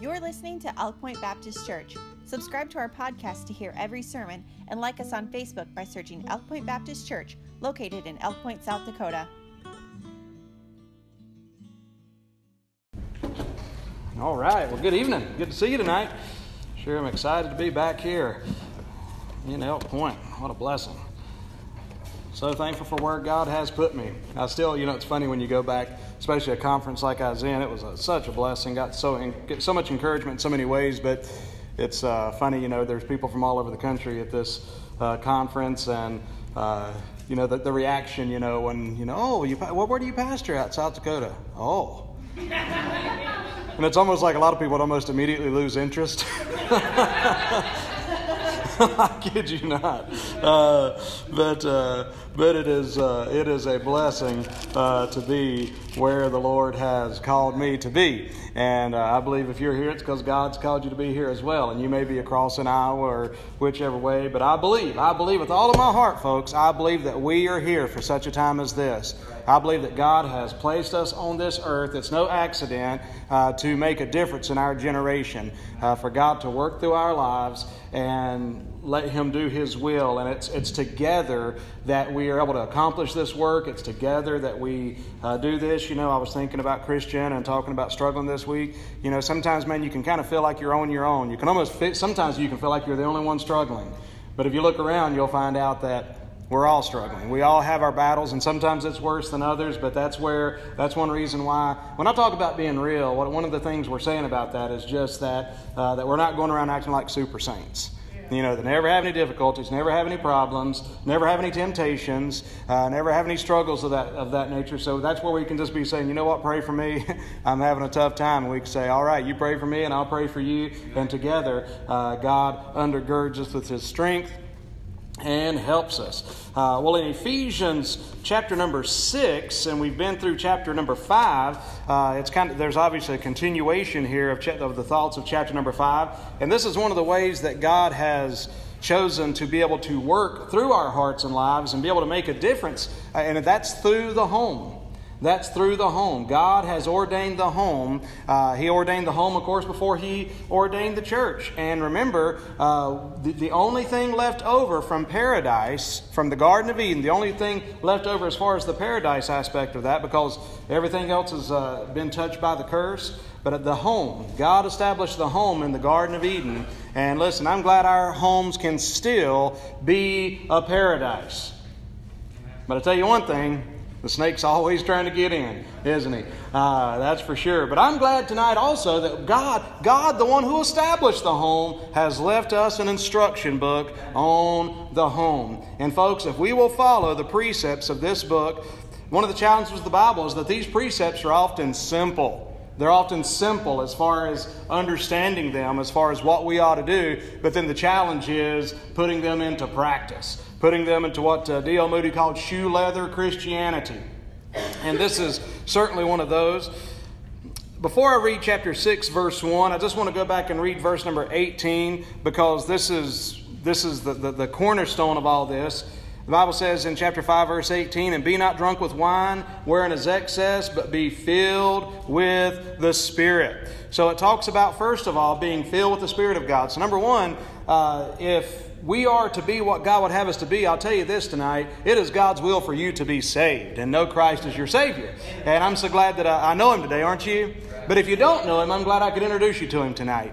You're listening to Elk Point Baptist Church. Subscribe to our podcast to hear every sermon and like us on Facebook by searching Elk Point Baptist Church, located in Elk Point, South Dakota. All right, well, good evening. Good to see you tonight. Sure, I'm excited to be back here in Elk Point. What a blessing. So thankful for where God has put me. I still, it's funny when you go back, especially a conference like I was in. It was such a blessing. Got so much encouragement in so many ways, but it's funny, there's people from all over the country at this conference, and, the reaction, when, oh, where do you pastor at? South Dakota. Oh. And it's almost like a lot of people would almost immediately lose interest. I kid you not, but it is a blessing to be where the Lord has called me to be, and I believe if you're here, it's because God's called you to be here as well. And you may be across an aisle or whichever way, but I believe with all of my heart, folks, I believe that we are here for such a time as this. I believe that God has placed us on this earth. It's no accident to make a difference in our generation, for God to work through our lives and let Him do His will. And it's together that we are able to accomplish this work. It's together that we do this. I was thinking about Christian and talking about struggling this week. Sometimes, man, you can kind of feel like you're on your own. You can sometimes you can feel like you're the only one struggling. But if you look around, you'll find out that we're all struggling. We all have our battles, and sometimes it's worse than others, but that's one reason why. When I talk about being real, one of the things we're saying about that is just that we're not going around acting like super saints. They never have any difficulties, never have any problems, never have any temptations, never have any struggles of that nature. So that's where we can just be saying, pray for me. I'm having a tough time. And we can say, all right, you pray for me and I'll pray for you. And together, God undergirds us with His strength and helps us. In Ephesians chapter number 6, and we've been through chapter number 5, there's obviously a continuation here of the thoughts of chapter number 5, and this is one of the ways that God has chosen to be able to work through our hearts and lives and be able to make a difference, and that's through the home. That's through the home. God has ordained the home. He ordained the home, of course, before He ordained the church. And remember, the only thing left over from paradise, from the Garden of Eden, the only thing left over as far as the paradise aspect of that, because everything else has been touched by the curse. But at the home, God established the home in the Garden of Eden. And listen, I'm glad our homes can still be a paradise. But I tell you one thing, the snake's always trying to get in, isn't he? That's for sure. But I'm glad tonight also that God, the one who established the home, has left us an instruction book on the home. And folks, if we will follow the precepts of this book, one of the challenges of the Bible is that these precepts are often simple. They're often simple as far as understanding them, as far as what we ought to do. But then the challenge is putting them into practice. Putting them into what D.L. Moody called shoe leather Christianity. And this is certainly one of those. Before I read chapter 6, verse 1, I just want to go back and read verse number 18, because this is the cornerstone of all this. The Bible says in chapter 5, verse 18, "And be not drunk with wine, wherein is excess, but be filled with the Spirit." So it talks about, first of all, being filled with the Spirit of God. So number one, if we are to be what God would have us to be, I'll tell you this tonight, it is God's will for you to be saved and know Christ as your Savior. And I'm so glad that I know Him today, aren't you? But if you don't know Him, I'm glad I could introduce you to Him tonight.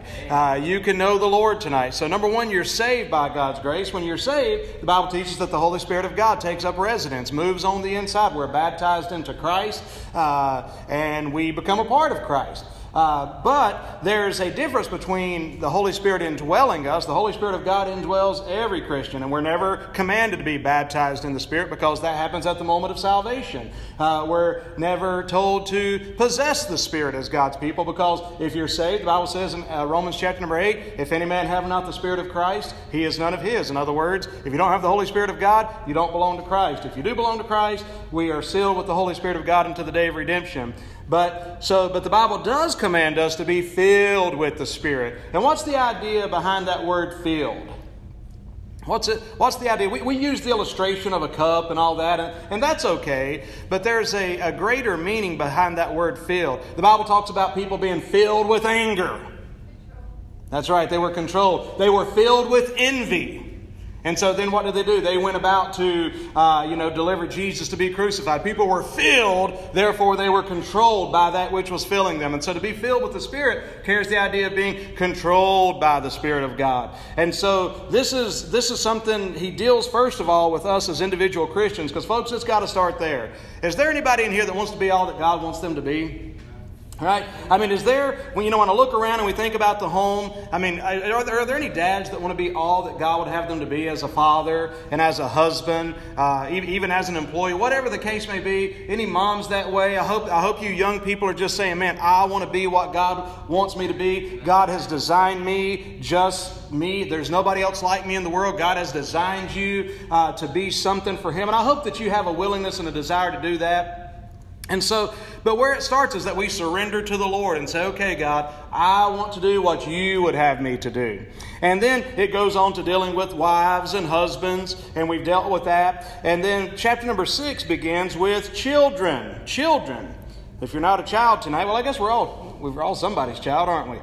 You can know the Lord tonight. So number one, you're saved by God's grace. When you're saved, the Bible teaches that the Holy Spirit of God takes up residence, moves on the inside. We're baptized into Christ, and we become a part of Christ. But there's a difference between the Holy Spirit indwelling us. The Holy Spirit of God indwells every Christian, and we're never commanded to be baptized in the Spirit, because that happens at the moment of salvation. We're never told to possess the Spirit as God's people, because if you're saved, the Bible says in Romans chapter number 8, if any man have not the Spirit of Christ, he is none of his. In other words, if you don't have the Holy Spirit of God, you don't belong to Christ. If you do belong to Christ, we are sealed with the Holy Spirit of God until the day of redemption. But the Bible does command us to be filled with the Spirit. And what's the idea behind that word filled? What's the idea? We use the illustration of a cup and all that, and that's okay. But there's a greater meaning behind that word filled. The Bible talks about people being filled with anger. That's right. They were controlled. They were filled with envy. And so then what did they do? They went about to, deliver Jesus to be crucified. People were filled. Therefore, they were controlled by that which was filling them. And so to be filled with the Spirit carries the idea of being controlled by the Spirit of God. And so this is something he deals, first of all, with us as individual Christians. Because, folks, it's got to start there. Is there anybody in here that wants to be all that God wants them to be? Right? I mean, when I look around and we think about the home, I mean, are there any dads that want to be all that God would have them to be as a father and as a husband, even as an employee, whatever the case may be? Any moms that way? I hope you young people are just saying, man, I want to be what God wants me to be. God has designed me, just me. There's nobody else like me in the world. God has designed you to be something for Him. And I hope that you have a willingness and a desire to do that. And so, but where it starts is that we surrender to the Lord and say, okay, God, I want to do what you would have me to do. And then it goes on to dealing with wives and husbands, and we've dealt with that. And then chapter number 6 begins with children. Children. If you're not a child tonight, well, I guess we're all somebody's child, aren't we?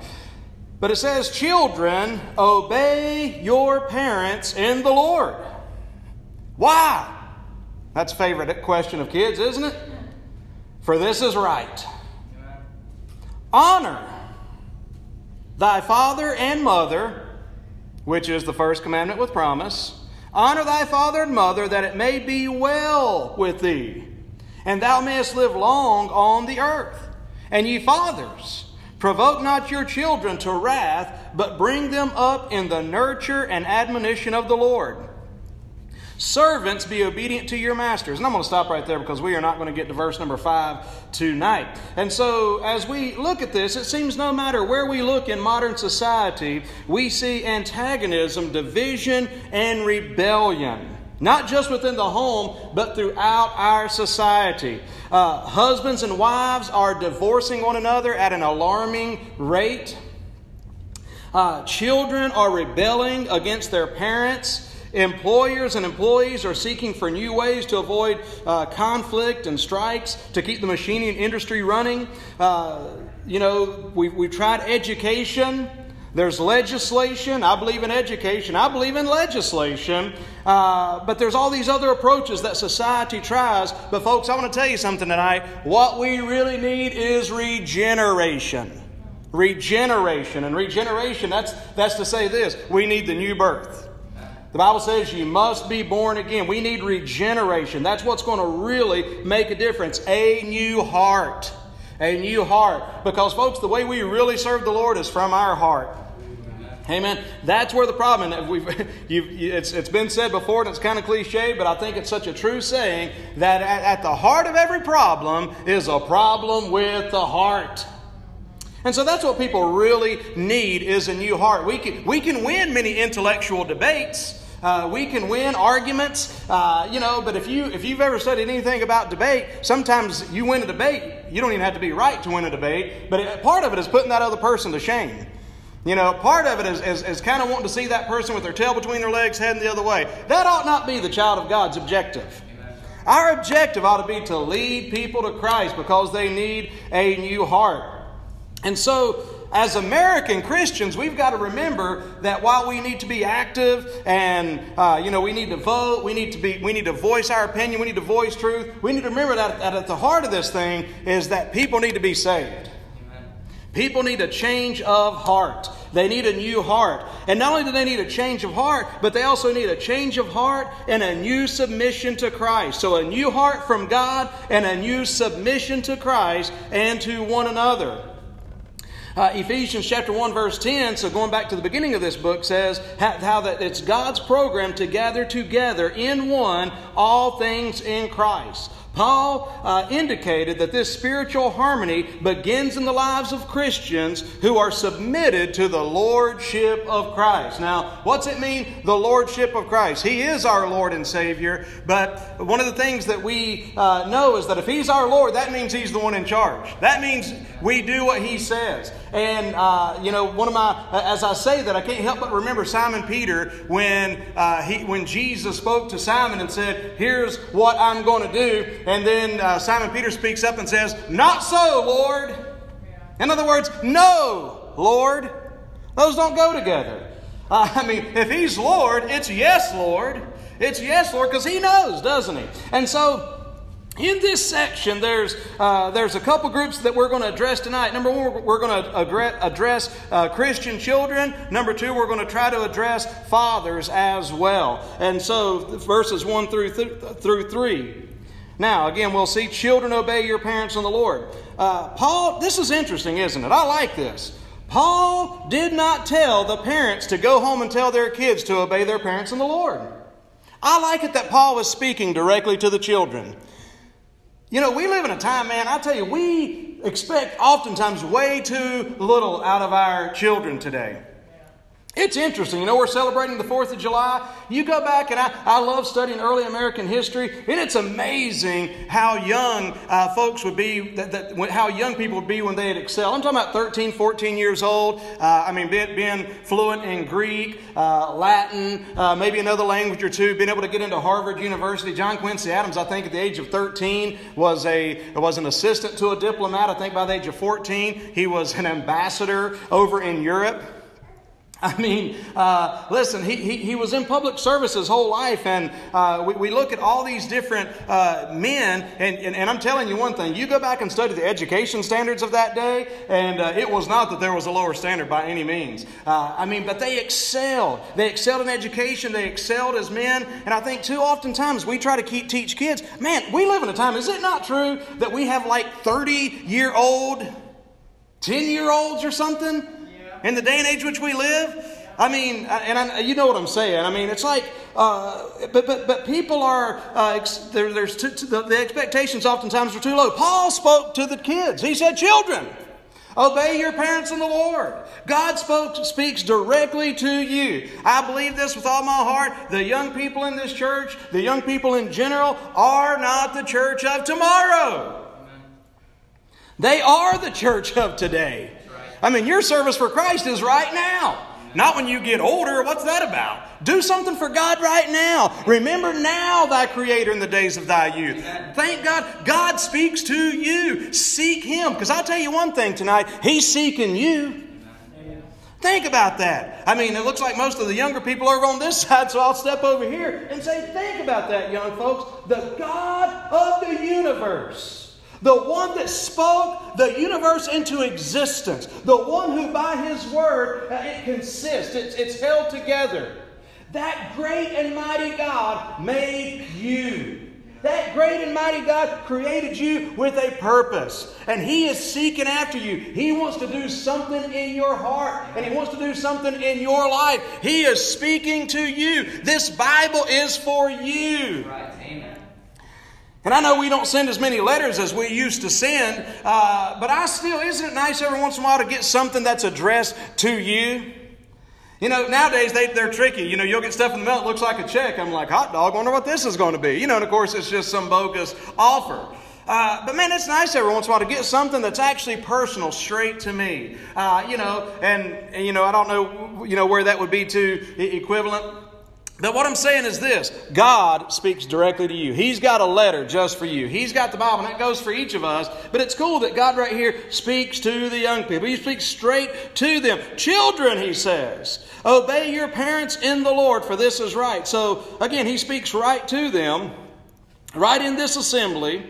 But it says, children, obey your parents in the Lord. Why? That's a favorite question of kids, isn't it? For this is right. Honor thy father and mother, which is the first commandment with promise. Honor thy father and mother, that it may be well with thee, and thou mayest live long on the earth. And ye fathers, provoke not your children to wrath, but bring them up in the nurture and admonition of the Lord. Servants, be obedient to your masters. And I'm going to stop right there because we are not going to get to verse number 5 tonight. And so as we look at this, it seems no matter where we look in modern society, we see antagonism, division, and rebellion. Not just within the home, but throughout our society. Husbands and wives are divorcing one another at an alarming rate. Children are rebelling against their parents. Employers and employees are seeking for new ways to avoid conflict and strikes to keep the machining industry running. We've tried education. There's legislation. I believe in education. I believe in legislation. But there's all these other approaches that society tries. But folks, I want to tell you something tonight. What we really need is regeneration. Regeneration. And regeneration, that's to say this. We need the new birth. The Bible says you must be born again. We need regeneration. That's what's going to really make a difference. A new heart. A new heart. Because, folks, the way we really serve the Lord is from our heart. Amen. That's where the problem is. It's been said before, and it's kind of cliche, but I think it's such a true saying that at the heart of every problem is a problem with the heart. And so that's what people really need is a new heart. We can win many intellectual debates. We can win arguments, but if you've ever studied anything about debate, sometimes you win a debate. You don't even have to be right to win a debate, but part of it is putting that other person to shame. You know, part of it is kind of wanting to see that person with their tail between their legs heading the other way. That ought not be the child of God's objective. Our objective ought to be to lead people to Christ because they need a new heart. And so, as American Christians, we've got to remember that while we need to be active and, we need to vote, we need to voice our opinion, we need to voice truth, we need to remember that at the heart of this thing is that people need to be saved. Amen. People need a change of heart. They need a new heart. And not only do they need a change of heart, but they also need a change of heart and a new submission to Christ. So a new heart from God and a new submission to Christ and to one another. Ephesians chapter 1 verse 10, so going back to the beginning of this book, says how that it's God's program to gather together in one all things in Christ. Paul indicated that this spiritual harmony begins in the lives of Christians who are submitted to the Lordship of Christ. Now, what's it mean, the Lordship of Christ? He is our Lord and Savior, but one of the things that we know is that if He's our Lord, that means He's the one in charge. That means we do what He says. And, as I say that, I can't help but remember Simon Peter when Jesus spoke to Simon and said, here's what I'm going to do. And then Simon Peter speaks up and says, not so, Lord. Yeah. In other words, no, Lord. Those don't go together. If he's Lord, it's yes, Lord. It's yes, Lord, because he knows, doesn't he? And so in this section, there's a couple groups that we're going to address tonight. Number one, we're going to address Christian children. Number two, we're going to try to address fathers as well. And so verses 1 through 3. Now, again, we'll see children obey your parents in the Lord. Paul, this is interesting, isn't it? I like this. Paul did not tell the parents to go home and tell their kids to obey their parents in the Lord. I like it that Paul was speaking directly to the children. You know, we live in a time, man, I tell you, we expect oftentimes way too little out of our children today. It's interesting. You know, we're celebrating the 4th of July. You go back, and I love studying early American history, and it's amazing how young folks would be, how young people would be when they'd excel. I'm talking about 13, 14 years old. Being fluent in Greek, Latin, maybe another language or two, being able to get into Harvard University. John Quincy Adams, I think at the age of 13, was an assistant to a diplomat. I think by the age of 14, he was an ambassador over in Europe. Listen, he was in public service his whole life, and we look at all these different men, and I'm telling you one thing. You go back and study the education standards of that day, and it was not that there was a lower standard by any means. But they excelled. They excelled in education. They excelled as men, and I think too oftentimes we try to teach kids. Man, we live in a time, is it not true, that we have like 30-year-old, 10-year-olds or something? In the day and age in which we live, you know what I'm saying. It's like, but people are, the expectations oftentimes are too low. Paul spoke to the kids. He said, children, obey your parents in the Lord. God speaks directly to you. I believe this with all my heart. The young people in this church, the young people in general, are not the church of tomorrow. They are the church of today. Your service for Christ is right now. Not when you get older. What's that about? Do something for God right now. Remember now thy Creator in the days of thy youth. Thank God. God speaks to you. Seek Him. Because I'll tell you one thing tonight. He's seeking you. Think about that. It looks like most of the younger people are on this side, so I'll step over here and say, think about that, young folks. The God of the universe. The one that spoke the universe into existence. The one who by His word, it consists. It's held together. That great and mighty God made you. That great and mighty God created you with a purpose. And He is seeking after you. He wants to do something in your heart. And He wants to do something in your life. He is speaking to you. This Bible is for you. Right. And I know we don't send as many letters as we used to send, but isn't it nice every once in a while to get something that's addressed to you? You know, nowadays they're tricky. You know, you'll get stuff in the mail that looks like a check. I'm like, hot dog, wonder what this is going to be. You know, and of course it's just some bogus offer. But man, it's nice every once in a while to get something that's actually personal, straight to me. I don't know, where that would be to equivalent. But what I'm saying is this. God speaks directly to you. He's got a letter just for you. He's got the Bible, and that goes for each of us. But it's cool that God right here speaks to the young people. He speaks straight to them. Children, He says, obey your parents in the Lord, for this is right. So, again, He speaks right to them, right in this assembly.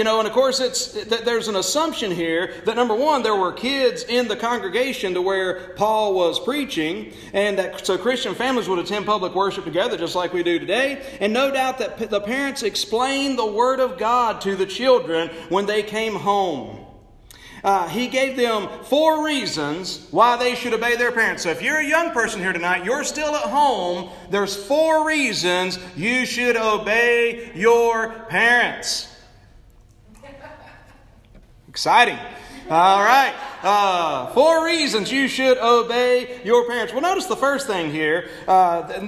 And of course, there's an assumption here that, number one, there were kids in the congregation to where Paul was preaching, and that so Christian families would attend public worship together just like we do today. And no doubt that the parents explained the Word of God to the children when they came home. He gave them 4 reasons why they should obey their parents. So if you're a young person here tonight, you're still at home, there's 4 reasons you should obey your parents. Exciting. All right. 4 reasons you should obey your parents. Well, notice the first thing here.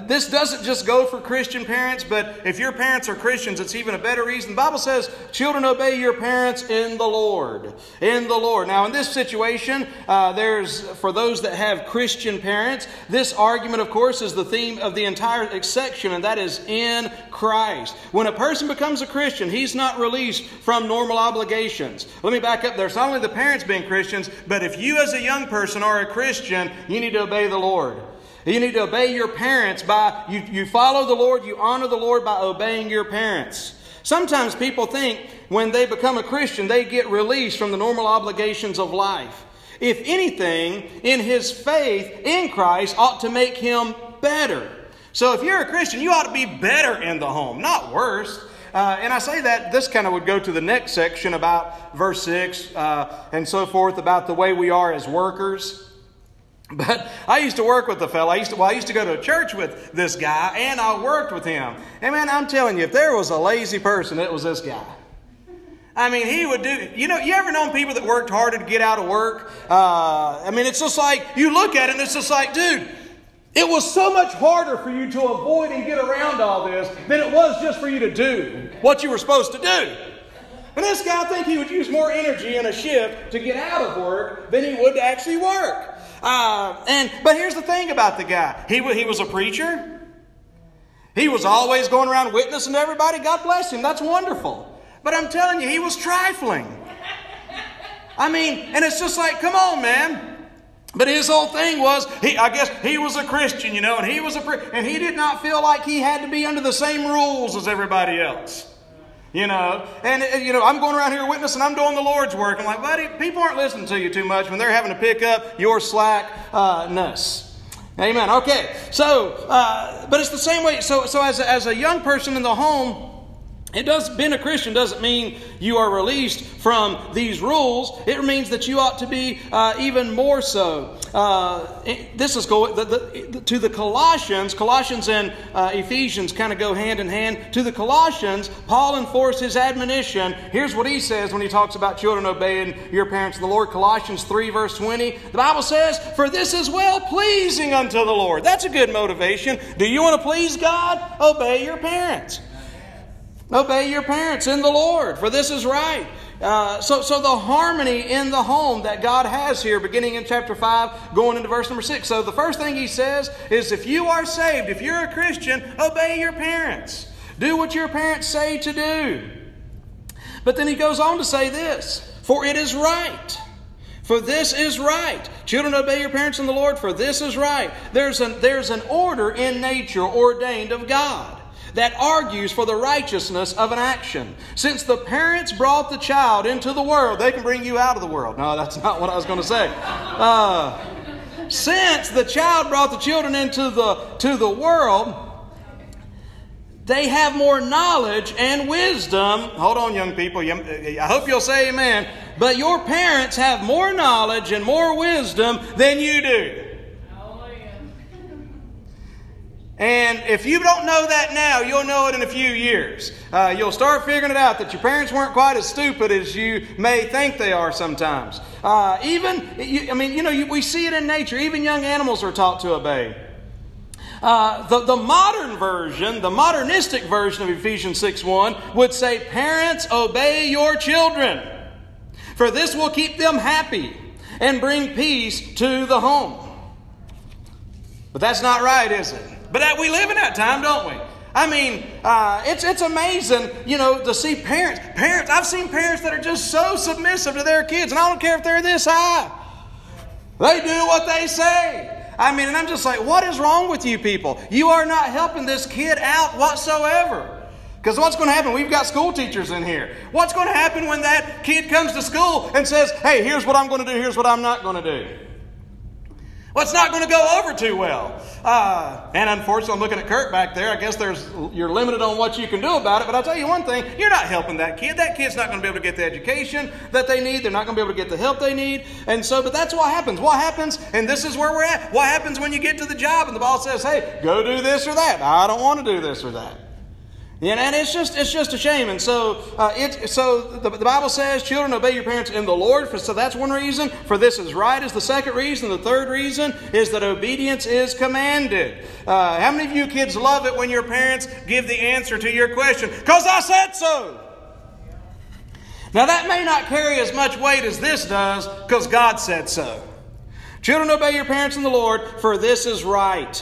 This doesn't just go for Christian parents, but if your parents are Christians, it's even a better reason. The Bible says, children, obey your parents in the Lord. In the Lord. Now, in this situation, for those that have Christian parents, this argument, of course, is the theme of the entire section, and that is in Christ. When a person becomes a Christian, he's not released from normal obligations. Let me back up there. It's not only the parents being Christians, But if you as a young person are a Christian, you need to obey the Lord. You need to obey your parents by, you follow the Lord, you honor the Lord by obeying your parents. Sometimes people think when they become a Christian, they get released from the normal obligations of life. If anything, in his faith in Christ ought to make him better. So if you're a Christian, you ought to be better in the home, not worse. And I say that, this kind of would go to the next section about verse 6 and so forth about the way we are as workers. But I used to work with a fellow. I used to go to a church with this guy, and I worked with him. And man, I'm telling you, if there was a lazy person, it was this guy. I mean, he would do, you know, you ever known people that worked harder to get out of work? I mean, it's just like, you look at him, it's just like, dude, it was so much harder for you to avoid and get around all this than it was just for you to do what you were supposed to do. But this guy, I think he would use more energy in a shift to get out of work than he would to actually work. But here's the thing about the guy. He was a preacher. He was always going around witnessing to everybody. God bless him. That's wonderful. But I'm telling you, he was trifling. I mean, and it's just like, come on, man. But his whole thing was, he was a Christian, you know, and he was and he did not feel like he had to be under the same rules as everybody else. You know, and you know, I'm going around here witnessing, I'm doing the Lord's work. I'm like, buddy, people aren't listening to you too much when they're having to pick up your slackness. Amen. Okay. So, but it's the same way. So as a young person in the home, being a Christian doesn't mean you are released from these rules. It means that you ought to be even more so. This is going to the Colossians. Colossians and Ephesians kind of go hand in hand. To the Colossians, Paul enforced his admonition. Here's what he says when he talks about children obeying your parents in the Lord. Colossians 3 verse 20. The Bible says, "For this is well pleasing unto the Lord." That's a good motivation. Do you want to please God? Obey your parents. Obey your parents in the Lord, for this is right. So the harmony in the home that God has here, beginning in chapter 5, going into verse number 6. So the first thing he says is, if you are saved, if you're a Christian, obey your parents. Do what your parents say to do. But then he goes on to say this, for it is right. For this is right. Children, obey your parents in the Lord, for this is right. There's an order in nature ordained of God that argues for the righteousness of an action. Since the parents brought the child into the world, they can bring you out of the world. No, that's not what I was going to say. Since the child brought the children into the world, they have more knowledge and wisdom. Hold on, young people. I hope you'll say amen. But your parents have more knowledge and more wisdom than you do. And if you don't know that now, you'll know it in a few years. You'll start figuring it out that your parents weren't quite as stupid as you may think they are sometimes. We see it in nature. Even young animals are taught to obey. The modern version, the modernistic version of Ephesians 6:1 would say, "Parents, obey your children, for this will keep them happy and bring peace to the home." But that's not right, is it? But we live in that time, don't we? I mean, it's amazing, you know, to see parents. I've seen parents that are just so submissive to their kids, and I don't care if they're this high. They do what they say. I mean, and I'm just like, what is wrong with you people? You are not helping this kid out whatsoever. Because what's going to happen? We've got school teachers in here. What's going to happen when that kid comes to school and says, "Hey, here's what I'm going to do, here's what I'm not going to do"? Well, it's not going to go over too well. And unfortunately, I'm looking at Kurt back there. I guess you're limited on what you can do about it. But I'll tell you one thing. You're not helping that kid. That kid's not going to be able to get the education that they need. They're not going to be able to get the help they need. And so, but that's what happens. What happens, and this is where we're at, what happens when you get to the job and the boss says, "Hey, go do this or that"? I don't want to do this or that. You know, and it's just a shame. And so the Bible says, "Children, obey your parents in the Lord." So that's one reason. "For this is right" is the second reason. The third reason is that obedience is commanded. How many of you kids love it when your parents give the answer to your question? "Because I said so." Now that may not carry as much weight as this does, "because God said so." Children, obey your parents in the Lord, for this is right.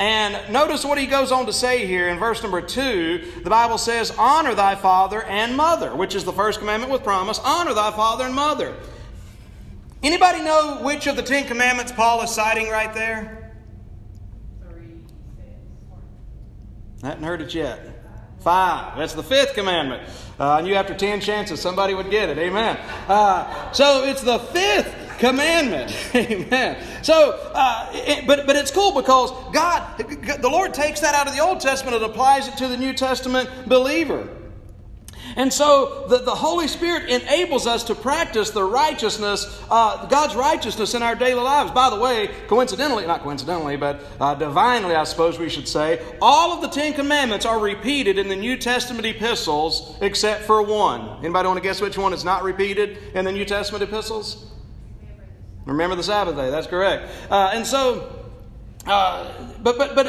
And notice what he goes on to say here in verse number 2. The Bible says, "Honor thy father and mother," which is the first commandment with promise. Honor thy father and mother. Anybody know which of the Ten Commandments Paul is citing right there? 3, 6, 4. I hadn't heard it yet. 5. That's the 5th commandment. I knew after 10 chances somebody would get it. Amen. So it's the 5th commandment. Amen. So, but it's cool because the Lord takes that out of the Old Testament and applies it to the New Testament believer. And so the Holy Spirit enables us to practice the righteousness, God's righteousness in our daily lives. By the way, divinely, I suppose we should say, all of the Ten Commandments are repeated in the New Testament epistles except for one. Anybody want to guess which one is not repeated in the New Testament epistles? Remember the Sabbath day. That's correct. But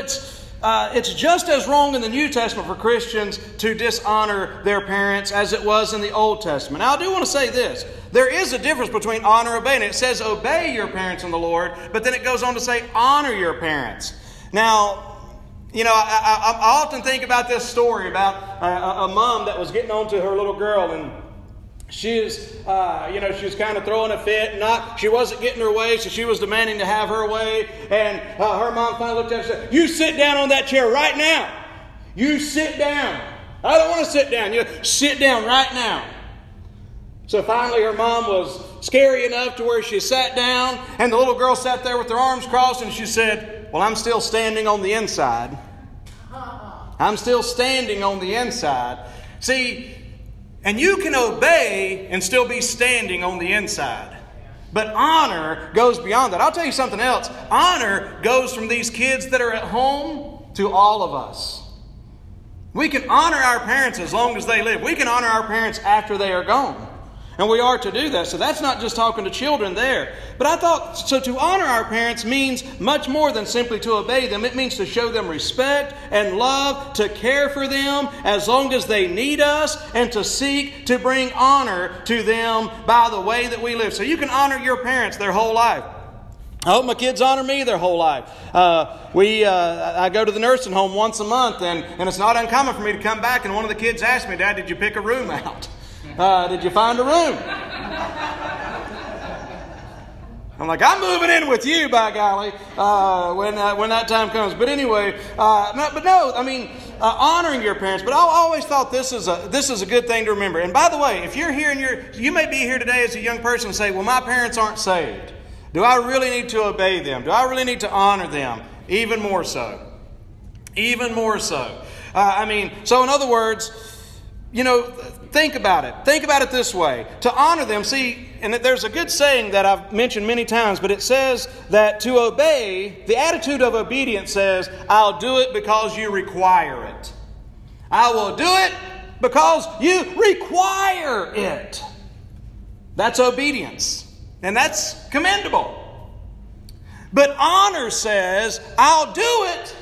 it's just as wrong in the New Testament for Christians to dishonor their parents as it was in the Old Testament. Now, I do want to say this. There is a difference between honor and obey. And it says obey your parents in the Lord, but then it goes on to say honor your parents. Now, you know, I often think about this story about a mom that was getting on to her little girl, and she was kind of throwing a fit. She wasn't getting her way, so she was demanding to have her way. And her mom finally looked at her and said, "You sit down on that chair right now. You sit down. I don't want to sit down. You sit down right now." So finally her mom was scary enough to where she sat down. And the little girl sat there with her arms crossed, and she said, "Well, I'm still standing on the inside. I'm still standing on the inside." See, and you can obey and still be standing on the inside. But honor goes beyond that. I'll tell you something else. Honor goes from these kids that are at home to all of us. We can honor our parents as long as they live. We can honor our parents after they are gone. And we are to do that. So that's not just talking to children there. But I thought, so to honor our parents means much more than simply to obey them. It means to show them respect and love, to care for them as long as they need us, and to seek to bring honor to them by the way that we live. So you can honor your parents their whole life. I hope my kids honor me their whole life. I go to the nursing home once a month, and it's not uncommon for me to come back and one of the kids asks me, "Dad, did you pick a room out? Did you find a room?" I'm like, "I'm moving in with you, by golly, when that time comes." But anyway, honoring your parents. But I always thought this is a good thing to remember. And by the way, if you're here and you may be here today as a young person and say, "Well, my parents aren't saved. Do I really need to obey them? Do I really need to honor them?" Even more so. Even more so. So in other words, you know, think about it. Think about it this way. To honor them, see, and there's a good saying that I've mentioned many times, but it says that to obey, the attitude of obedience says, "I'll do it because you require it. I will do it because you require it." That's obedience, and that's commendable. But honor says, "I'll do it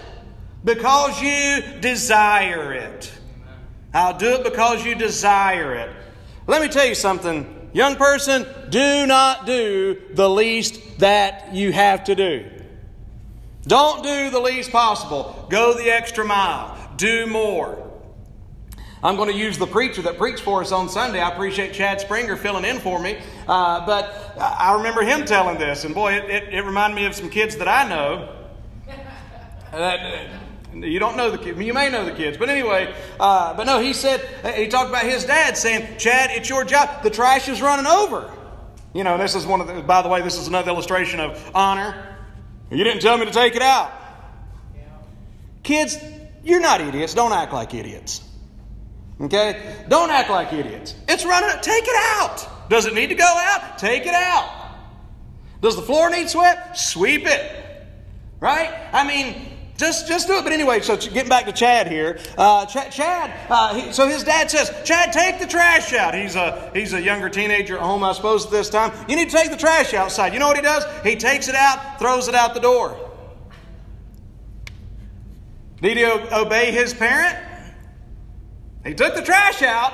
because you desire it. I'll do it because you desire it." Let me tell you something. Young person, do not do the least that you have to do. Don't do the least possible. Go the extra mile. Do more. I'm going to use the preacher that preached for us on Sunday. I appreciate Chad Springer filling in for me. But I remember him telling this. And boy, it reminded me of some kids that I know. You don't know the kids. You may know the kids. But anyway, he talked about his dad saying, "Chad, it's your job. The trash is running over." You know, this is by the way, this is another illustration of honor. "You didn't tell me to take it out." Yeah. Kids, you're not idiots. Don't act like idiots. Okay? Don't act like idiots. It's running. Take it out. Does it need to go out? Take it out. Does the floor need swept? Sweep it. Right? Just do it. But anyway, so getting back to Chad here. So his dad says, "Chad, take the trash out." He's a younger teenager at home, I suppose, at this time. "You need to take the trash outside." You know what he does? He takes it out, throws it out the door. Did he obey his parent? He took the trash out.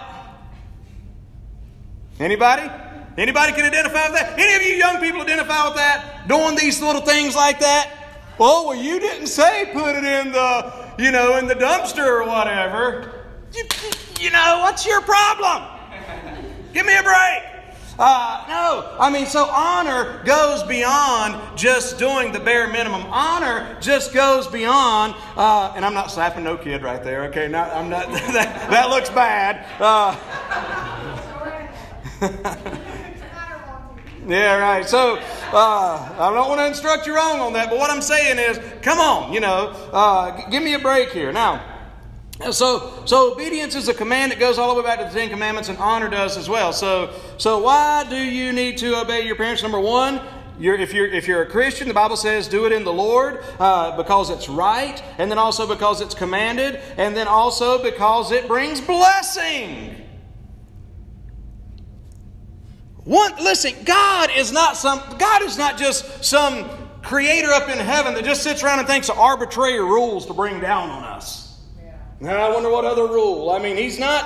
Anybody? Anybody can identify with that? Any of you young people identify with that? Doing these little things like that? "Oh, well, you didn't say put it in the dumpster or whatever." You know, what's your problem? Give me a break. No, I mean, so honor goes beyond just doing the bare minimum. Honor just goes beyond, and I'm not slapping no kid right there, okay? No, I'm not. That looks bad. Yeah, right. So I don't want to instruct you wrong on that, but what I'm saying is, come on, give me a break here. Now, so obedience is a command that goes all the way back to the Ten Commandments, and honor does as well. So why do you need to obey your parents? Number one, if you're a Christian, the Bible says do it in the Lord because it's right, and then also because it's commanded, and then also because it brings blessing. Listen, God is not just some creator up in heaven that just sits around and thinks of arbitrary rules to bring down on us. Yeah. I wonder what other rule. I mean, He's not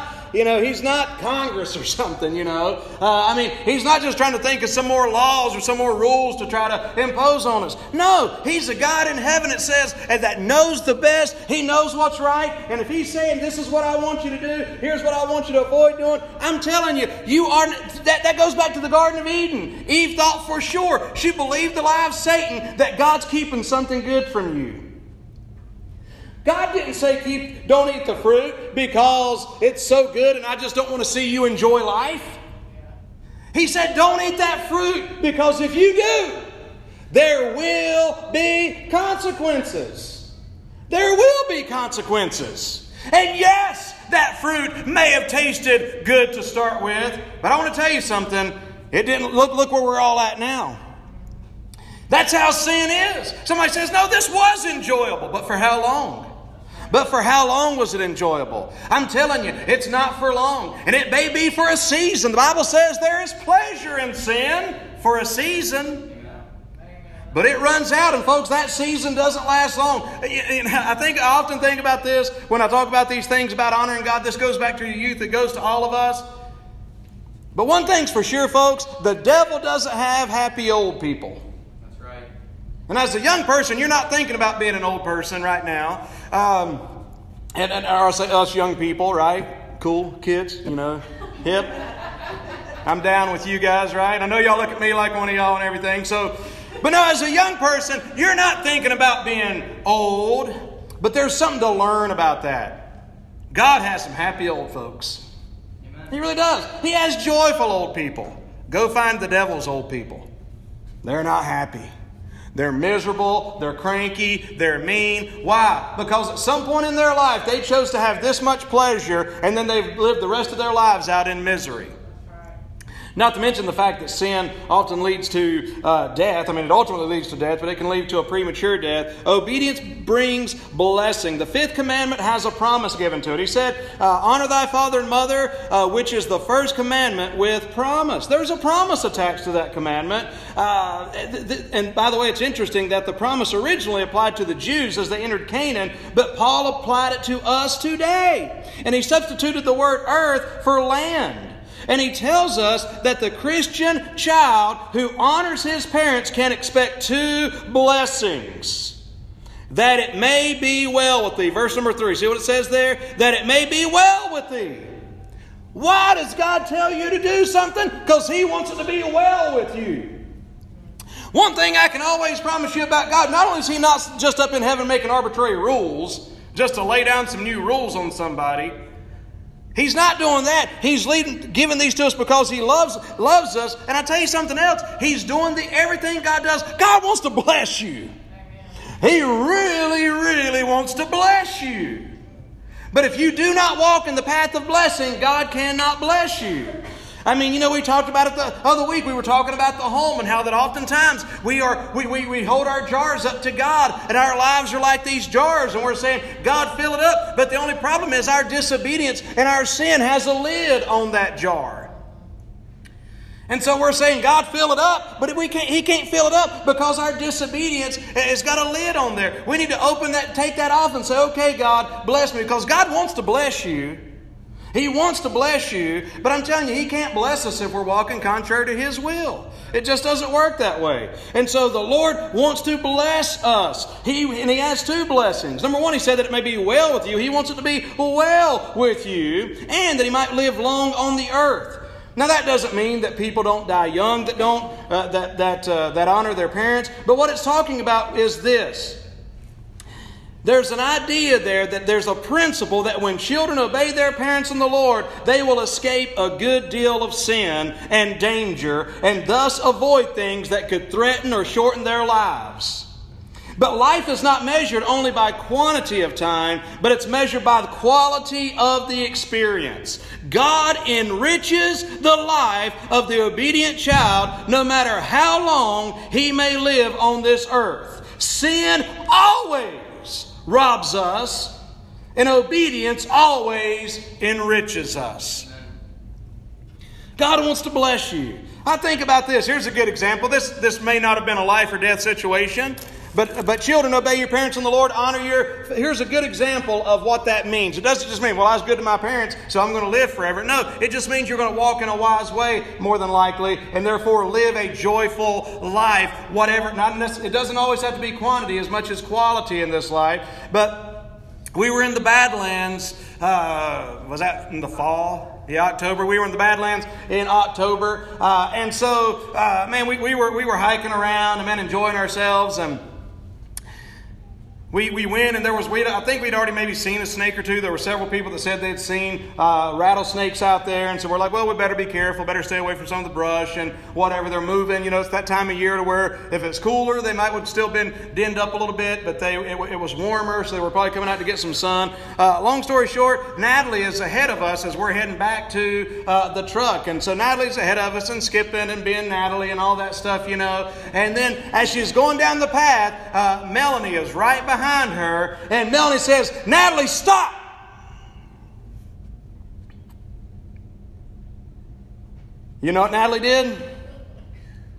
Congress or something, He's not just trying to think of some more laws or some more rules to try to impose on us. No, He's a God in heaven, it says, and that knows the best. He knows what's right. And if He's saying, this is what I want you to do, here's what I want you to avoid doing, I'm telling you, that goes back to the Garden of Eden. Eve thought for sure, she believed the lie of Satan, that God's keeping something good from you. God didn't say, don't eat the fruit because it's so good and I just don't want to see you enjoy life. He said, don't eat that fruit because if you do, there will be consequences. There will be consequences. And yes, that fruit may have tasted good to start with, but I want to tell you something. It didn't. Look where we're all at now. That's how sin is. Somebody says, no, this was enjoyable. But for how long? But for how long was it enjoyable? I'm telling you, it's not for long. And it may be for a season. The Bible says there is pleasure in sin for a season. But it runs out, and folks, that season doesn't last long. I often think about this when I talk about these things about honoring God. This goes back to your youth. It goes to all of us. But one thing's for sure, folks, the devil doesn't have happy old people. And as a young person, you're not thinking about being an old person right now. And us young people, right? Cool kids, hip. I'm down with you guys, right? I know y'all look at me like one of y'all and everything. But no, as a young person, you're not thinking about being old. But there's something to learn about that. God has some happy old folks. Amen. He really does. He has joyful old people. Go find the devil's old people. They're not happy. They're miserable, they're cranky, they're mean. Why? Because at some point in their life, they chose to have this much pleasure, and then they've lived the rest of their lives out in misery. Not to mention the fact that sin often leads to death. I mean, it ultimately leads to death, but it can lead to a premature death. Obedience brings blessing. The fifth commandment has a promise given to it. He said, honor thy father and mother, which is the first commandment with promise. There's a promise attached to that commandment. And by the way, it's interesting that the promise originally applied to the Jews as they entered Canaan, but Paul applied it to us today. And he substituted the word earth for land. And he tells us that the Christian child who honors his parents can expect two blessings. That it may be well with thee. Verse number 3. See what it says there? That it may be well with thee. Why does God tell you to do something? Because He wants it to be well with you. One thing I can always promise you about God, not only is He not just up in heaven making arbitrary rules, just to lay down some new rules on somebody. He's not doing that. He's giving these to us because He loves us. And I tell you something else. He's doing everything God does. God wants to bless you. Amen. He really, really wants to bless you. But if you do not walk in the path of blessing, God cannot bless you. I mean, we talked about it the other week. We were talking about the home and how that oftentimes we hold our jars up to God, and our lives are like these jars, and we're saying, God, fill it up. But the only problem is our disobedience and our sin has a lid on that jar. And so we're saying, God, fill it up, but He can't fill it up because our disobedience has got a lid on there. We need to take that off and say, okay, God, bless me, because God wants to bless you. He wants to bless you, but I'm telling you, He can't bless us if we're walking contrary to His will. It just doesn't work that way. And so the Lord wants to bless us. He has two blessings. Number one, He said that it may be well with you. He wants it to be well with you, and that He might live long on the earth. Now that doesn't mean that people don't die young, that don't honor their parents. But what it's talking about is this. There's an idea there that there's a principle that when children obey their parents in the Lord, they will escape a good deal of sin and danger and thus avoid things that could threaten or shorten their lives. But life is not measured only by quantity of time, but it's measured by the quality of the experience. God enriches the life of the obedient child no matter how long he may live on this earth. Sin always robs us, and obedience always enriches us. God wants to bless you. I think about this. Here's a good example. This may not have been a life or death situation. But children, obey your parents in the Lord, honor your... Here's a good example of what that means. It doesn't just mean, well, I was good to my parents, so I'm going to live forever. No, it just means you're going to walk in a wise way, more than likely, and therefore live a joyful life, whatever. It doesn't always have to be quantity as much as quality in this life. But we were in the Badlands, was that in the fall? Yeah, October. We were in the Badlands in October. We were hiking around, enjoying ourselves. And we went, and there was, I think we'd already maybe seen a snake or two. There were several people that said they'd seen rattlesnakes out there. And so we're like, well, we better be careful, better stay away from some of the brush and whatever. They're moving. You know, it's that time of year to where if it's cooler, they might have still been denned up a little bit, but it was warmer, so they were probably coming out to get some sun. Long story short, Natalie is ahead of us as we're heading back to the truck. And so Natalie's ahead of us and skipping and being Natalie and all that stuff, you know. And then as she's going down the path, Melanie is right behind her, and Melanie says, "Natalie, stop!" You know what Natalie did?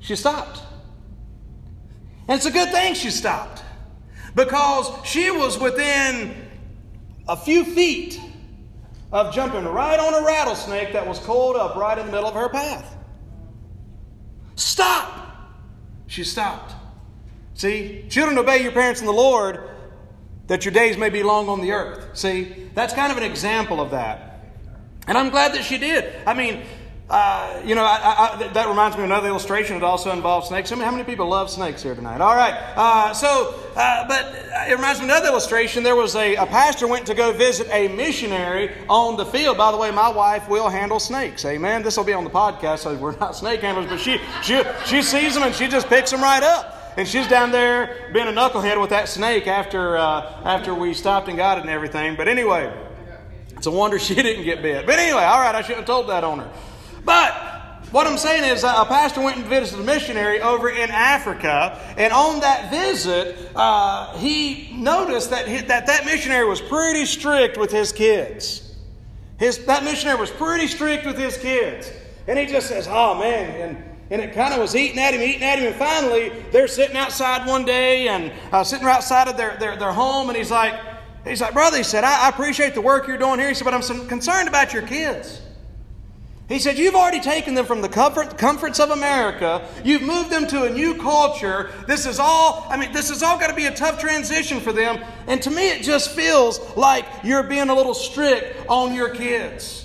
She stopped. And it's a good thing she stopped, because she was within a few feet of jumping right on a rattlesnake that was coiled up right in the middle of her path. Stop! She stopped. See, children, obey your parents in the Lord, that your days may be long on the earth. See, that's kind of an example of that. And I'm glad that she did. That reminds me of another illustration that also involves snakes. I mean, how many people love snakes here tonight? All right. But it reminds me of another illustration. There was a pastor went to go visit a missionary on the field. By the way, my wife will handle snakes. Amen. This will be on the podcast, so we're not snake handlers, but she sees them and she just picks them right up. And she's down there being a knucklehead with that snake after we stopped and got it and everything. But anyway, it's a wonder she didn't get bit. But anyway, all right, I shouldn't have told that on her. But what I'm saying is a pastor went and visited a missionary over in Africa. And on that visit, he noticed that missionary was pretty strict with his kids. That missionary was pretty strict with his kids. And he just says, oh, man, and it kind of was eating at him. And finally, they're sitting outside one day and sitting right outside of their home. And he's like, brother, he said, I appreciate the work you're doing here. He said, but I'm concerned about your kids. He said, you've already taken them from the comforts of America. You've moved them to a new culture. This is all got to be a tough transition for them. And to me, it just feels like you're being a little strict on your kids.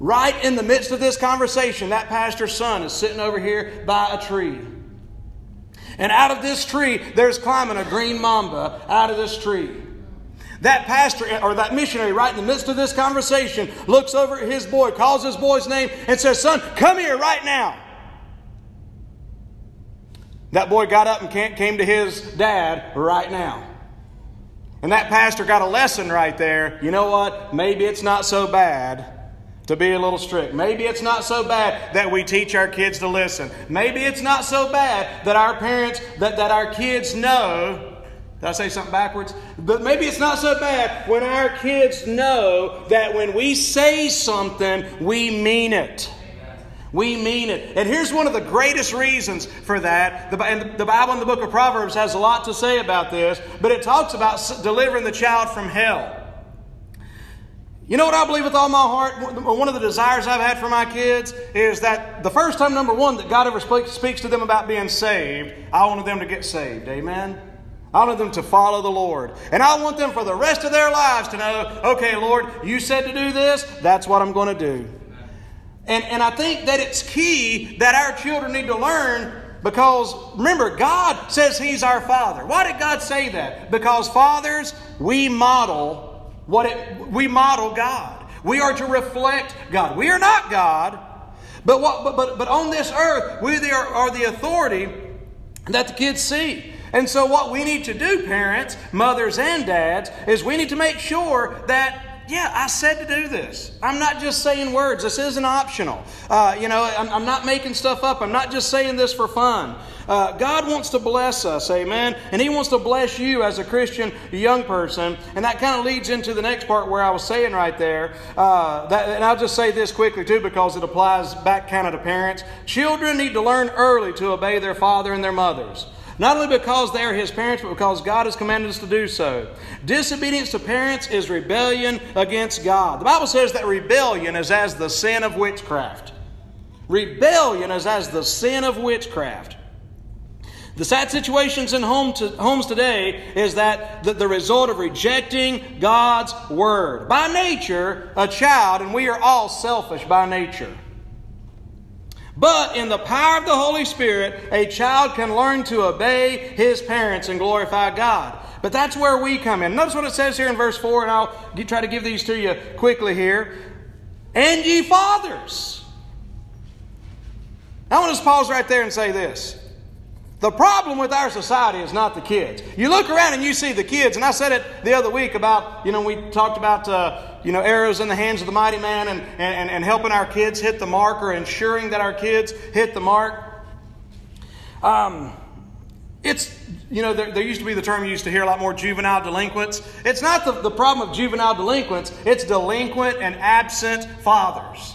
Right in the midst of this conversation, that pastor's son is sitting over here by a tree. And out of this tree, there's climbing a green mamba out of this tree. That pastor or that missionary right in the midst of this conversation looks over at his boy, calls his boy's name and says, son, come here right now. That boy got up and came to his dad right now. And that pastor got a lesson right there. You know what? Maybe it's not so bad to be a little strict. Maybe it's not so bad that we teach our kids to listen. Maybe it's not so bad that our parents, that our kids know. Did I say something backwards? But maybe it's not so bad when our kids know that when we say something, we mean it. We mean it. And here's one of the greatest reasons for that. The Bible in the book of Proverbs has a lot to say about this, but it talks about delivering the child from hell. You know what I believe with all my heart? One of the desires I've had for my kids is that the first time, number one, that God ever speaks to them about being saved, I wanted them to get saved. Amen? I wanted them to follow the Lord. And I want them for the rest of their lives to know, okay, Lord, you said to do this. That's what I'm going to do. And I think that it's key that our children need to learn, because remember, God says He's our Father. Why did God say that? Because fathers, we model God. We are to reflect God. We are not God, but on this earth we are the authority that the kids see. And so what we need to do, parents, mothers and dads, is we need to make sure that, yeah, I said to do this. I'm not just saying words. This isn't optional. I'm not making stuff up. I'm not just saying this for fun. God wants to bless us, amen? And He wants to bless you as a Christian young person. And that kind of leads into the next part where I was saying right there. And I'll just say this quickly too, because it applies back kind of to parents. Children need to learn early to obey their father and their mothers. Not only because they are His parents, but because God has commanded us to do so. Disobedience to parents is rebellion against God. The Bible says that rebellion is as the sin of witchcraft. Rebellion is as the sin of witchcraft. The sad situations in homes today is that the result of rejecting God's Word. By nature, a child, and we are all selfish by nature. But in the power of the Holy Spirit, a child can learn to obey his parents and glorify God. But that's where we come in. Notice what it says here in verse 4, and I'll try to give these to you quickly here. And ye fathers. I want to just pause right there and say this. The problem with our society is not the kids. You look around and you see the kids, and I said it the other week about, we talked about... arrows in the hands of the mighty man and helping our kids hit the mark, or ensuring that our kids hit the mark. There used to be the term you used to hear a lot more, juvenile delinquents. It's not the problem of juvenile delinquents. It's delinquent and absent fathers.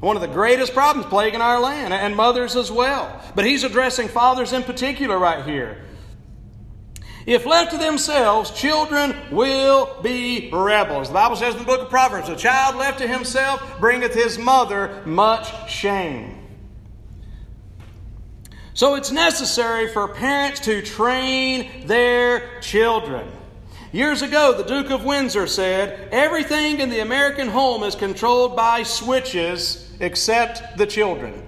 One of the greatest problems plaguing our land, and mothers as well. But he's addressing fathers in particular right here. If left to themselves, children will be rebels. The Bible says in the book of Proverbs, a child left to himself bringeth his mother much shame. So it's necessary for parents to train their children. Years ago, the Duke of Windsor said, everything in the American home is controlled by switches except the children.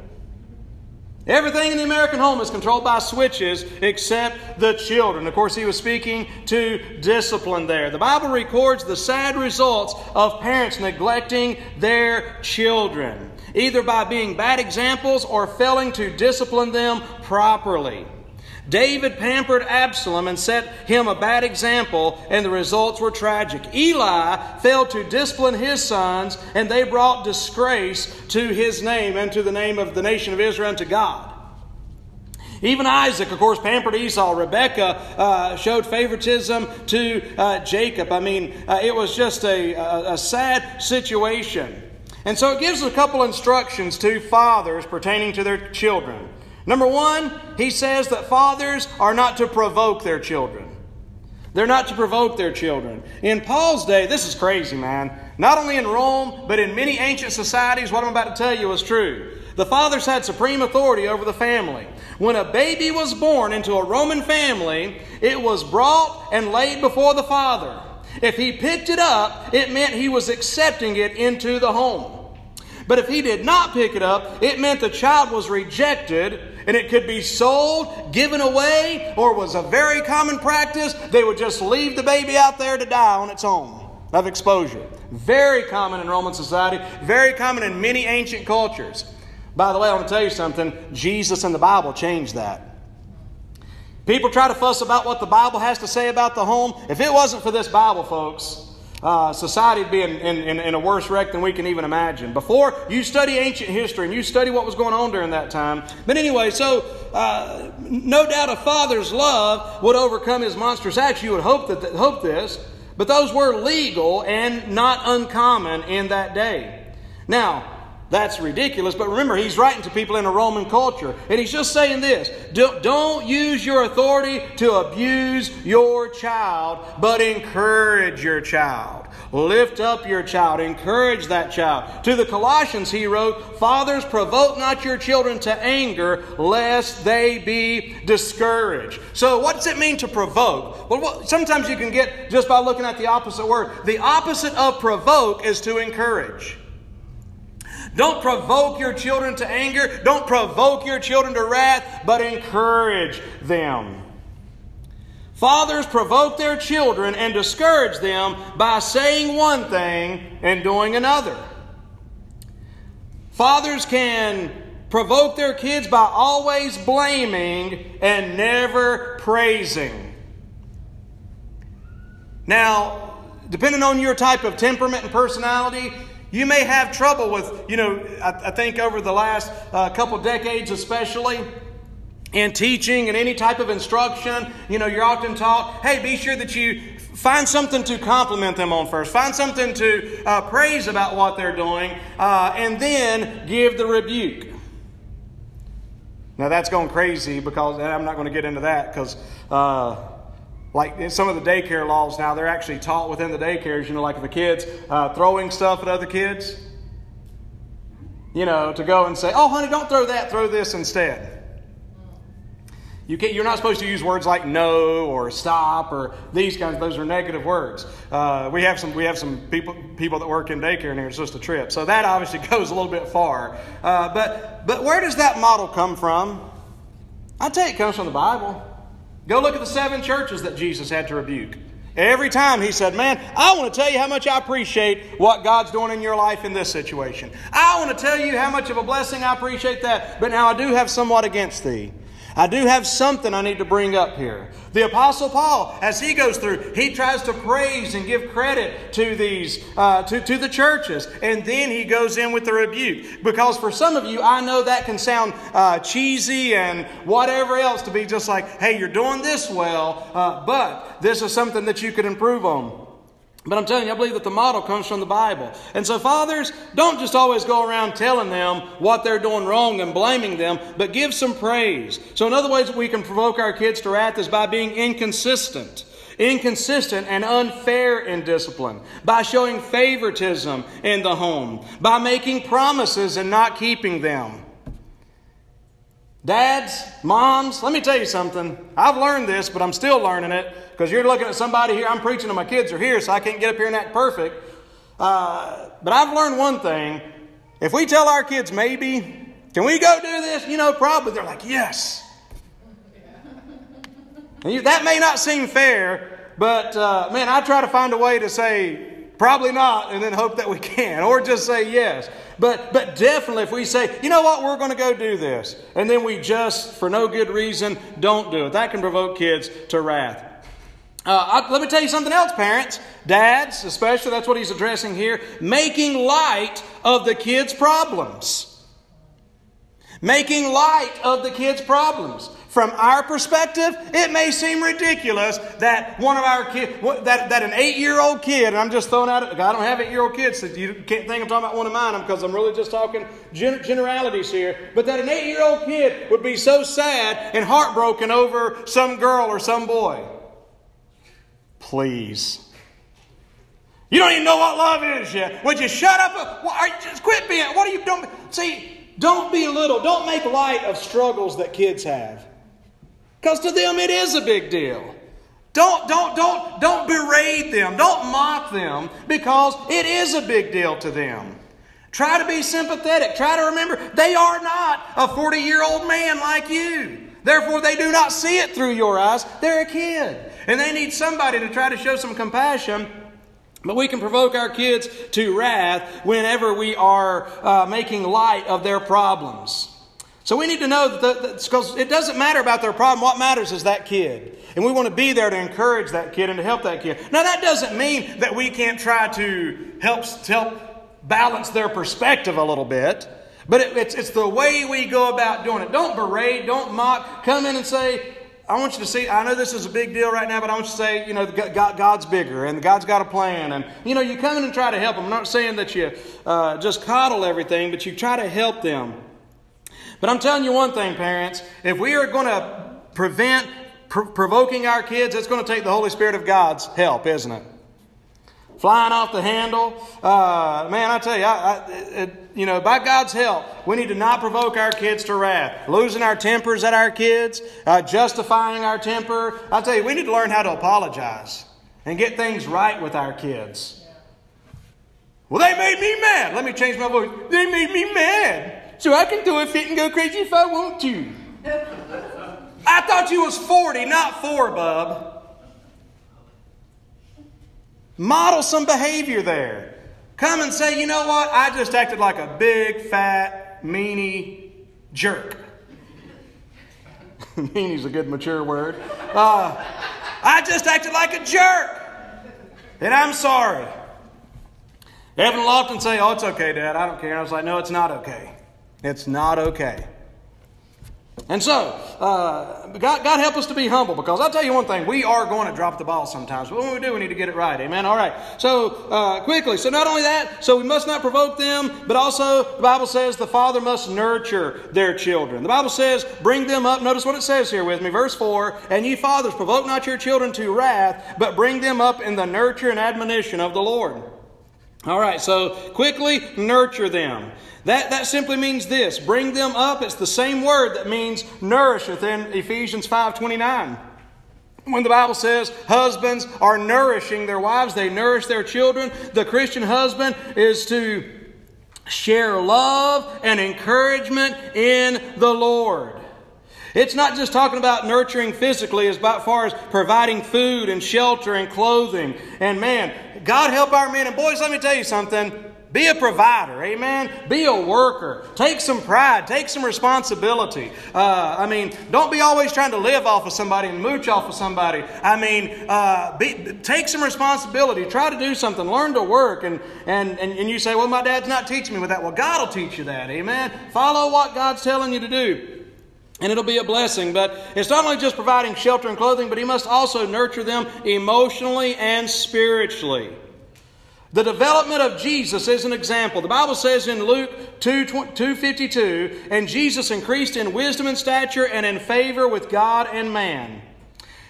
Everything in the American home is controlled by switches except the children. Of course, he was speaking to discipline there. The Bible records the sad results of parents neglecting their children, either by being bad examples or failing to discipline them properly. David pampered Absalom and set him a bad example, and the results were tragic. Eli failed to discipline his sons, and they brought disgrace to his name and to the name of the nation of Israel and to God. Even Isaac, of course, pampered Esau. Rebekah showed favoritism to Jacob. It was just a sad situation. And so it gives a couple instructions to fathers pertaining to their children. Number one, he says that fathers are not to provoke their children. They're not to provoke their children. In Paul's day, this is crazy, man. Not only in Rome, but in many ancient societies, what I'm about to tell you is true. The fathers had supreme authority over the family. When a baby was born into a Roman family, it was brought and laid before the father. If he picked it up, it meant he was accepting it into the home. But if he did not pick it up, it meant the child was rejected, and it could be sold, given away, or was a very common practice. They would just leave the baby out there to die on its own of exposure. Very common in Roman society, very common in many ancient cultures. By the way, I want to tell you something. Jesus and the Bible changed that. People try to fuss about what the Bible has to say about the home. If it wasn't for this Bible, folks... society would be in a worse wreck than we can even imagine. Before you study ancient history and you study what was going on during that time. But anyway, so no doubt a father's love would overcome his monstrous acts. You would hope this. But those were legal and not uncommon in that day. Now, that's ridiculous. But remember, he's writing to people in a Roman culture. And he's just saying this. Don't use your authority to abuse your child, but encourage your child. Lift up your child. Encourage that child. To the Colossians, he wrote, fathers, provoke not your children to anger, lest they be discouraged. So what does it mean to provoke? Well, sometimes you can get, just by looking at the opposite word, the opposite of provoke is to encourage. Don't provoke your children to anger. Don't provoke your children to wrath, but encourage them. Fathers provoke their children and discourage them by saying one thing and doing another. Fathers can provoke their kids by always blaming and never praising. Now, depending on your type of temperament and personality, you may have trouble with, I think over the last couple decades especially, in teaching and any type of instruction, you're often taught, hey, be sure that you find something to compliment them on first. Find something to praise about what they're doing, and then give the rebuke. Now that's going crazy because, and I'm not going to get into that because like in some of the daycare laws now, they're actually taught within the daycares, like if a kid's throwing stuff at other kids, to go and say, oh, honey, don't throw that, throw this instead. You're not supposed to use words like no or stop or these kinds. Those are negative words. We have some people that work in daycare and it's just a trip. So that obviously goes a little bit far. But where does that model come from? I tell you, it comes from the Bible. Go look at the 7 churches that Jesus had to rebuke. Every time he said, man, I want to tell you how much I appreciate what God's doing in your life in this situation. I want to tell you how much of a blessing I appreciate that. But now I do have somewhat against thee. I do have something I need to bring up here. The Apostle Paul, as he goes through, he tries to praise and give credit to these, to the churches. And then he goes in with the rebuke. Because for some of you, I know that can sound cheesy and whatever else to be just like, hey, you're doing this well, but this is something that you could improve on. But I'm telling you, I believe that the model comes from the Bible. And so fathers, don't just always go around telling them what they're doing wrong and blaming them, but give some praise. So in other ways that we can provoke our kids to wrath is by being inconsistent. Inconsistent and unfair in discipline. By showing favoritism in the home. By making promises and not keeping them. Dads, moms, let me tell you something. I've learned this, but I'm still learning it. Because you're looking at somebody here. I'm preaching to my kids are here, so I can't get up here and act perfect. But I've learned one thing. If we tell our kids, maybe, can we go do this? Probably. They're like, yes. And that may not seem fair, but man, I try to find a way to say, probably not, and then hope that we can. Or just say yes. But definitely if we say, you know what, we're going to go do this. And then we just, for no good reason, don't do it. That can provoke kids to wrath. Let me tell you something else, parents. Dads, especially, that's what he's addressing here. Making light of the kids' problems. Making light of the kids' problems. From our perspective, it may seem ridiculous that one of our kids, that an 8-year-old kid, and I'm just throwing out, I don't have 8-year-old kids, so you can't think I'm talking about one of mine because I'm really just talking generalities here, but that an 8-year-old kid would be so sad and heartbroken over some girl or some boy. Please. You don't even know what love is yet. Would you shut up? Just quit being. What are you doing? See, don't be little. Don't make light of struggles that kids have. Because to them it is a big deal. Don't berate them. Don't mock them because it is a big deal to them. Try to be sympathetic. Try to remember they are not a 40-year-old man like you. Therefore, they do not see it through your eyes. They're a kid. And they need somebody to try to show some compassion. But we can provoke our kids to wrath whenever we are making light of their problems. So we need to know that because it doesn't matter about their problem. What matters is that kid. And we want to be there to encourage that kid and to help that kid. Now, that doesn't mean that we can't try to help balance their perspective a little bit. But it's the way we go about doing it. Don't berate. Don't mock. Come in and say, I want you to see, I know this is a big deal right now, but I want you to say, God's bigger and God's got a plan. And, you come in and try to help them. I'm not saying that you just coddle everything, but you try to help them. But I'm telling you one thing, parents. If we are going to prevent provoking our kids, it's going to take the Holy Spirit of God's help, isn't it? Flying off the handle. Man, I tell you, by God's help, we need to not provoke our kids to wrath. Losing our tempers at our kids, justifying our temper. I tell you, we need to learn how to apologize and get things right with our kids. Well, they made me mad. Let me change my voice. They made me mad. So I can throw a fit and go crazy if I want to. I thought you was 40, not 4, bub. Model some behavior there. Come and say, you know what? I just acted like a big, fat, meanie jerk. Meanie's a good mature word. I just acted like a jerk. And I'm sorry. Evan will often say, oh, it's okay, Dad. I don't care. I was like, no, it's not okay. It's not okay. And so, God help us to be humble, because I'll tell you one thing, we are going to drop the ball sometimes. But when we do, we need to get it right. Amen? All right. So, quickly. So, not only that, so we must not provoke them, but also the Bible says the father must nurture their children. The Bible says, bring them up. Notice what it says here with me. Verse 4, and ye fathers, provoke not your children to wrath, but bring them up in the nurture and admonition of the Lord. All right, so quickly nurture them. That simply means this. Bring them up. It's the same word that means nourish within Ephesians 5:29. When the Bible says husbands are nourishing their wives, they nourish their children. The Christian husband is to share love and encouragement in the Lord. It's not just talking about nurturing physically, as far as providing food and shelter and clothing. And man, God help our men. And boys, let me tell you something. Be a provider, amen? Be a worker. Take some pride. Take some responsibility. Don't be always trying to live off of somebody and mooch off of somebody. Take some responsibility. Try to do something. Learn to work. And you say, well, my dad's not teaching me with that. Well, God will teach you that, amen? Follow what God's telling you to do. And it'll be a blessing. But it's not only just providing shelter and clothing, but he must also nurture them emotionally and spiritually. The development of Jesus is an example. The Bible says in Luke 2:52, and Jesus increased in wisdom and stature and in favor with God and man.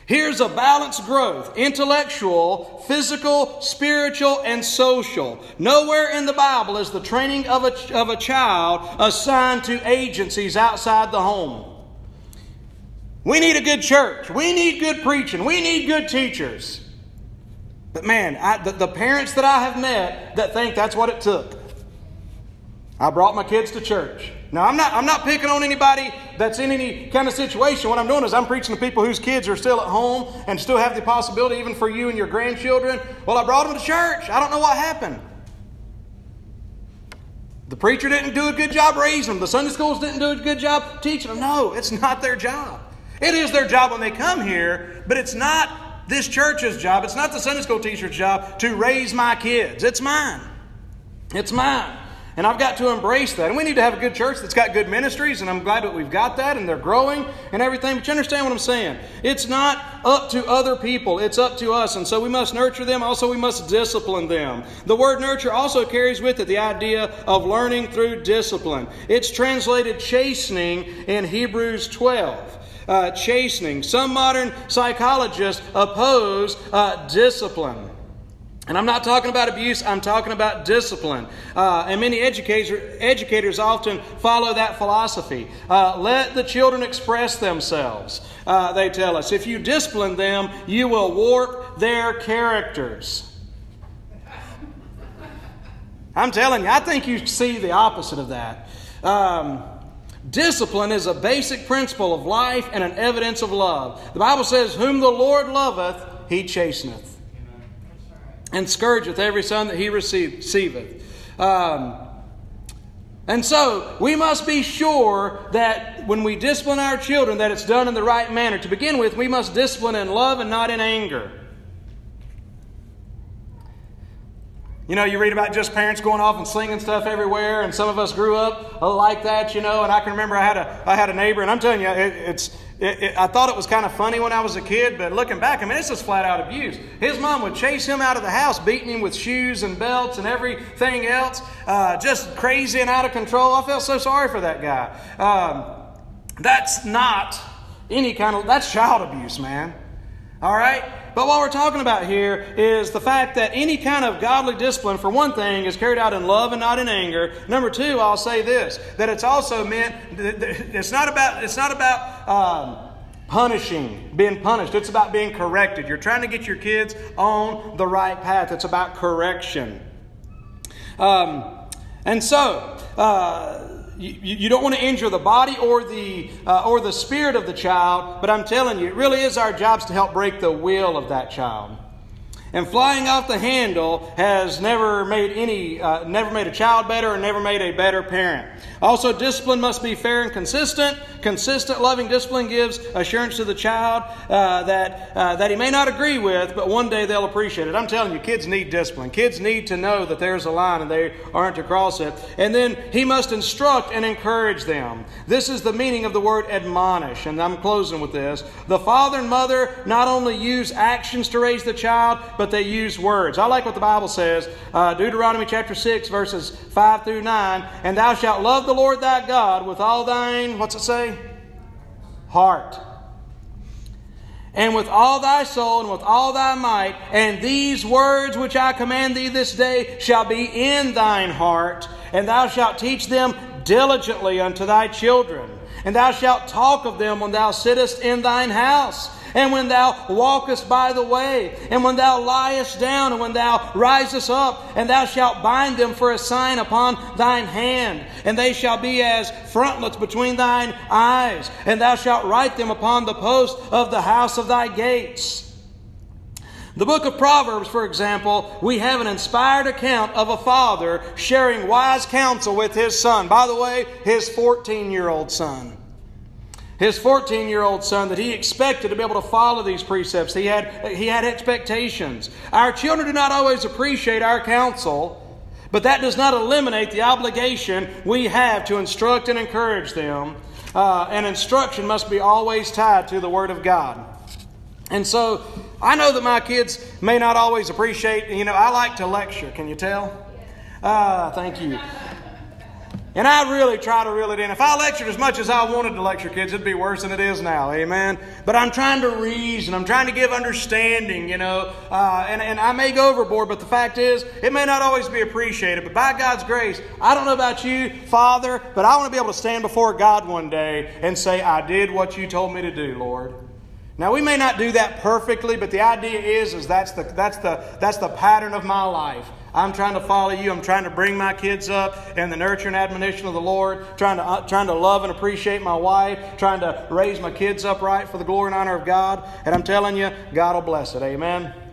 Here's a balanced growth, intellectual, physical, spiritual, and social. Nowhere in the Bible is the training of a child assigned to agencies outside the home. We need a good church. We need good preaching. We need good teachers. But man, the parents that I have met that think that's what it took. I brought my kids to church. Now, I'm not picking on anybody that's in any kind of situation. What I'm doing is I'm preaching to people whose kids are still at home and still have the possibility, even for you and your grandchildren. Well, I brought them to church. I don't know what happened. The preacher didn't do a good job raising them. The Sunday schools didn't do a good job teaching them. No, it's not their job. It is their job when they come here, but it's not this church's job. It's not the Sunday school teacher's job to raise my kids. It's mine. It's mine. And I've got to embrace that. And we need to have a good church that's got good ministries, and I'm glad that we've got that, and they're growing and everything. But you understand what I'm saying. It's not up to other people. It's up to us. And so we must nurture them. Also, we must discipline them. The word nurture also carries with it the idea of learning through discipline. It's translated chastening in Hebrews 12. Chastening. Some modern psychologists oppose discipline. And I'm not talking about abuse, I'm talking about discipline. And many educators often follow that philosophy. Let the children express themselves, they tell us. If you discipline them, you will warp their characters. I'm telling you, I think you see the opposite of that. Discipline is a basic principle of life and an evidence of love. The Bible says, whom the Lord loveth, he chasteneth, and scourgeth every son that he receiveth. And so we must be sure that when we discipline our children, that it's done in the right manner. To begin with, we must discipline in love and not in anger. You know, you read about just parents going off and slinging stuff everywhere, and some of us grew up like that, you know. And I can remember I had a neighbor, and I'm telling you, I thought it was kind of funny when I was a kid, but looking back, I mean, it's just flat-out abuse. His mom would chase him out of the house, beating him with shoes and belts and everything else, just crazy and out of control. I felt so sorry for that guy. That's not any kind of... That's child abuse, man. All right? But what we're talking about here is the fact that any kind of godly discipline, for one thing, is carried out in love and not in anger. Number two, I'll say this, that it's also meant, it's not about punishing, being punished. It's about being corrected. You're trying to get your kids on the right path. It's about correction. You don't want to injure the body or the spirit of the child, but I'm telling you, it really is our jobs to help break the will of that child. And flying off the handle has never made a child better or never made a better parent. Also, discipline must be fair and consistent. Consistent, loving discipline gives assurance to the child that he may not agree with, but one day they'll appreciate it. I'm telling you, kids need discipline. Kids need to know that there's a line and they aren't to cross it. And then he must instruct and encourage them. This is the meaning of the word admonish. And I'm closing with this. The father and mother not only use actions to raise the child, but they use words. I like what the Bible says. Deuteronomy chapter 6, verses 5 through 9. And thou shalt love the Lord thy God with all thine, what's it say? Heart. And with all thy soul and with all thy might. And these words which I command thee this day shall be in thine heart. And thou shalt teach them diligently unto thy children. And thou shalt talk of them when thou sittest in thine house. And when thou walkest by the way, and when thou liest down, and when thou risest up, and thou shalt bind them for a sign upon thine hand, and they shall be as frontlets between thine eyes, and thou shalt write them upon the post of the house of thy gates. The book of Proverbs, for example, we have an inspired account of a father sharing wise counsel with his son. By the way, his 14-year-old son. His 14-year-old son that he expected to be able to follow these precepts. He had expectations. Our children do not always appreciate our counsel, but that does not eliminate the obligation we have to instruct and encourage them. And instruction must be always tied to the Word of God. And so, I know that my kids may not always appreciate, I like to lecture. Can you tell? Thank you. And I really try to reel it in. If I lectured as much as I wanted to lecture kids, it'd be worse than it is now. Amen. But I'm trying to reason. I'm trying to give understanding, And I may go overboard, but the fact is, it may not always be appreciated. But by God's grace, I don't know about you, Father, but I want to be able to stand before God one day and say, I did what you told me to do, Lord. Now, we may not do that perfectly, but the idea is that's the pattern of my life. I'm trying to follow you. I'm trying to bring my kids up in the nurture and admonition of the Lord, trying to love and appreciate my wife, trying to raise my kids upright for the glory and honor of God. And I'm telling you, God will bless it. Amen.